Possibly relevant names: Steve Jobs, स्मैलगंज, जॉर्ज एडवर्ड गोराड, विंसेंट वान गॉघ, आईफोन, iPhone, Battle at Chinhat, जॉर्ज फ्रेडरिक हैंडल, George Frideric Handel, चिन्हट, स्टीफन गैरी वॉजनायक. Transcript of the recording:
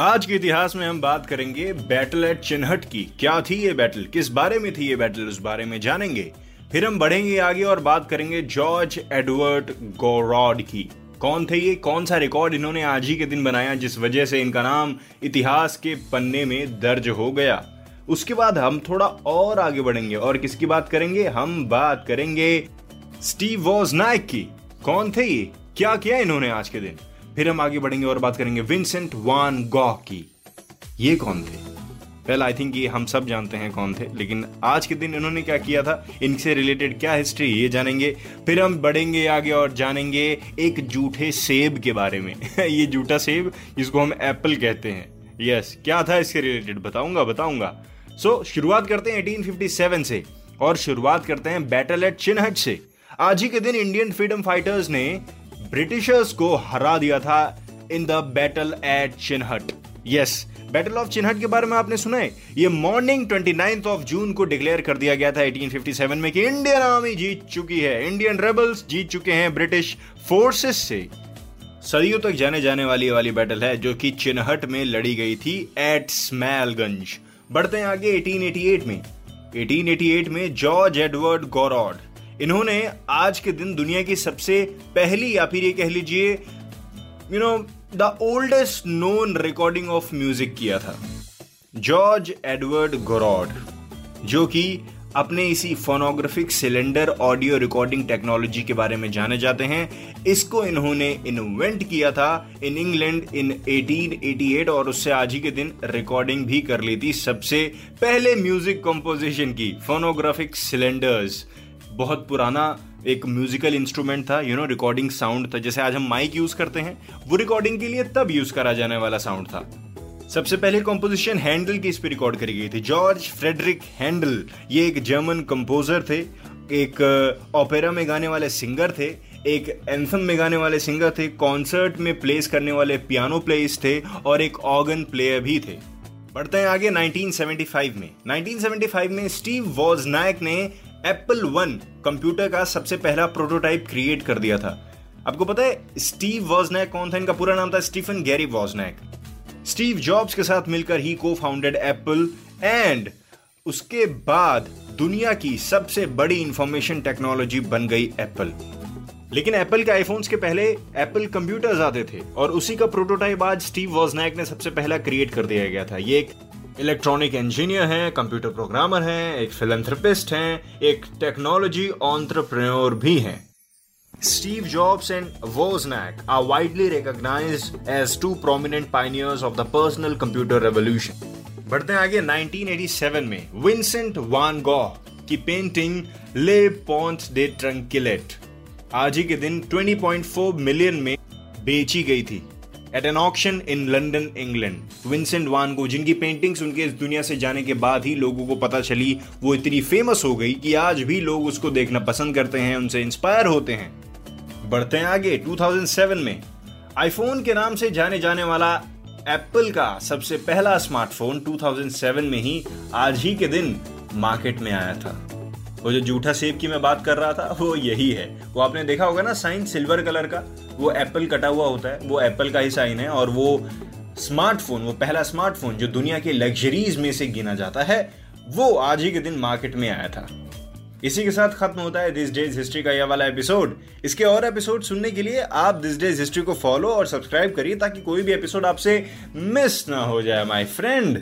आज के इतिहास में हम बात करेंगे बैटल एट चिन्हट की। क्या थी ये बैटल, किस बारे में थी ये बैटल, उस बारे में जानेंगे। फिर हम बढ़ेंगे आगे और बात करेंगे जॉर्ज एडवर्ड गोराड की। कौन थे ये, कौन सा रिकॉर्ड इन्होंने आज ही के दिन बनाया जिस वजह से इनका नाम इतिहास के पन्ने में दर्ज हो गया। उसके बाद हम थोड़ा और आगे बढ़ेंगे और किसकी बात करेंगे, हम बात करेंगे स्टीव वॉजनायक की। कौन थे ये, क्या किया इन्होंने आज के दिन। फिर हम आगे बढ़ेंगे और बात करेंगे विंसेंट वान गॉघ की। ये कौन थे? पहले आई थिंक ये हम सब जानते हैं कौन थे, लेकिन आज के दिन इन्होंने क्या किया था, इनसे रिलेटेड क्या हिस्ट्री, ये जानेंगे। फिर हम बढ़ेंगे आगे और जानेंगे एक जूठे सेब के बारे में। ये जूठा सेब जिसको हम एप्पल कहते हैं, यस, क्या था इसके रिलेटेड बताऊंगा। सो शुरुआत करते हैं 1857 से और शुरुआत करते हैं बैटल एट चिन्हट से। आज ही के दिन इंडियन फ्रीडम फाइटर्स ने ब्रिटिशर्स को हरा दिया था in the battle at चिन्हट। Yes, battle of चिन्हट के बारे में आपने सुना है। ये मॉर्निंग 29th ऑफ जून को डिक्लेयर कर दिया गया था 1857 में कि इंडियन आर्मी जीत चुकी है, इंडियन रेबल्स जीत चुके हैं ब्रिटिश फोर्सेस से। सदियों तक जाने जाने वाली बैटल है जो कि चिन्हट में लड़ी गई थी एट स्मैलगंज। बढ़ते हैं आगे 1888 में जॉर्ज एडवर्ड गोराड, इन्होंने आज के दिन दुनिया की सबसे पहली, या फिर ये कह लीजिए the oldest known recording of music किया था। जॉर्ज एडवर्ड गोराड, जो कि अपने इसी phonographic cylinder audio recording technology के बारे में जाने जाते हैं, इसको इन्होंने इन्वेंट किया था इन इंग्लैंड इन 1888 और उससे आज ही के दिन रिकॉर्डिंग भी कर ली थी सबसे पहले म्यूजिक कंपोजिशन की। फोनोग्राफिक सिलेंडर्स बहुत पुराना एक म्यूजिकल इंस्ट्रूमेंट था, रिकॉर्डिंग साउंड था। जैसे आज हम माइक यूज करते हैं, वो रिकॉर्डिंग के लिए तब यूज करा जाने वाला साउंड था। सबसे पहले कंपोजिशन हैंडल की इस पे रिकॉर्ड करी गई थी। जॉर्ज फ्रेडरिक हैंडल, ये एक जर्मन कंपोजर थे, एक ओपेरा में गाने वाले सिंगर थे, एक एंथम में गाने वाले सिंगर थे, कॉन्सर्ट में प्लेस करने वाले पियानो प्लेयर्स थे और एक ऑर्गन प्लेयर भी थे। बढ़ते हैं आगे 1975 में स्टीव वॉजनायक ने एप्पल 1 कंप्यूटर का सबसे पहला प्रोटोटाइप क्रिएट कर दिया था। आपको पता है स्टीव वॉजनायक कौन था, इनका पूरा नाम था स्टीफन गैरी वॉजनायक। Steve Jobs के साथ मिलकर ही को फाउंडेड एप्पल एंड उसके बाद दुनिया की सबसे बड़ी इंफॉर्मेशन टेक्नोलॉजी बन गई एप्पल। लेकिन एप्पल के आईफोन्स के पहले एप्पल कंप्यूटर्स आते थे और उसी का प्रोटोटाइप आज स्टीव वॉजनायक ने सबसे पहला क्रिएट कर दिया गया था। ये एक इलेक्ट्रॉनिक इंजीनियर हैं, कंप्यूटर प्रोग्रामर हैं, एक फिलैंथ्रोपिस्ट हैं, एक टेक्नोलॉजी एंटरप्रेन्योर भी हैं। Steve Jobs and Wozniak are widely recognised as two prominent pioneers of the personal computer revolution. बढ़ते हैं आगे 1987 में विंसेंट वान गॉघ की पेंटिंग ले पोंट दे ट्रंक्विलिटी आज ही के दिन 20.4 मिलियन में बेची गई थी at an auction in London, England. विंसेंट वान गॉघ, जिनकी पेंटिंग्स उनके इस दुनिया से जाने के बाद ही लोगों को पता चली, वो इतनी फेमस हो गई कि आज भी लोग उसको देखना पसंद करते हैं, उनसे इंस्पायर होते हैं। बढ़ते हैं आगे 2007 में आईफोन के नाम से जाने जाने वाला एप्पल का सबसे पहला स्मार्टफोन 2007 में ही आज ही के दिन मार्केट में आया था। वो जो जूठा सेब की मैं बात कर रहा था वो यही है। वो आपने देखा होगा ना, साइन सिल्वर कलर का, वो एप्पल कटा हुआ होता है, वो एप्पल का ही साइन है। और वो स्मार्टफोन, वो पहला स्मार्टफोन जो दुनिया के लग्जरीज में से गिना जाता है, वो आज ही के दिन मार्केट में आया था। इसी के साथ खत्म होता है दिस डेज हिस्ट्री का यह वाला एपिसोड। इसके और एपिसोड सुनने के लिए आप दिस डेज हिस्ट्री को फॉलो और सब्सक्राइब करिए ताकि कोई भी एपिसोड आपसे मिस ना हो जाए, माय फ्रेंड।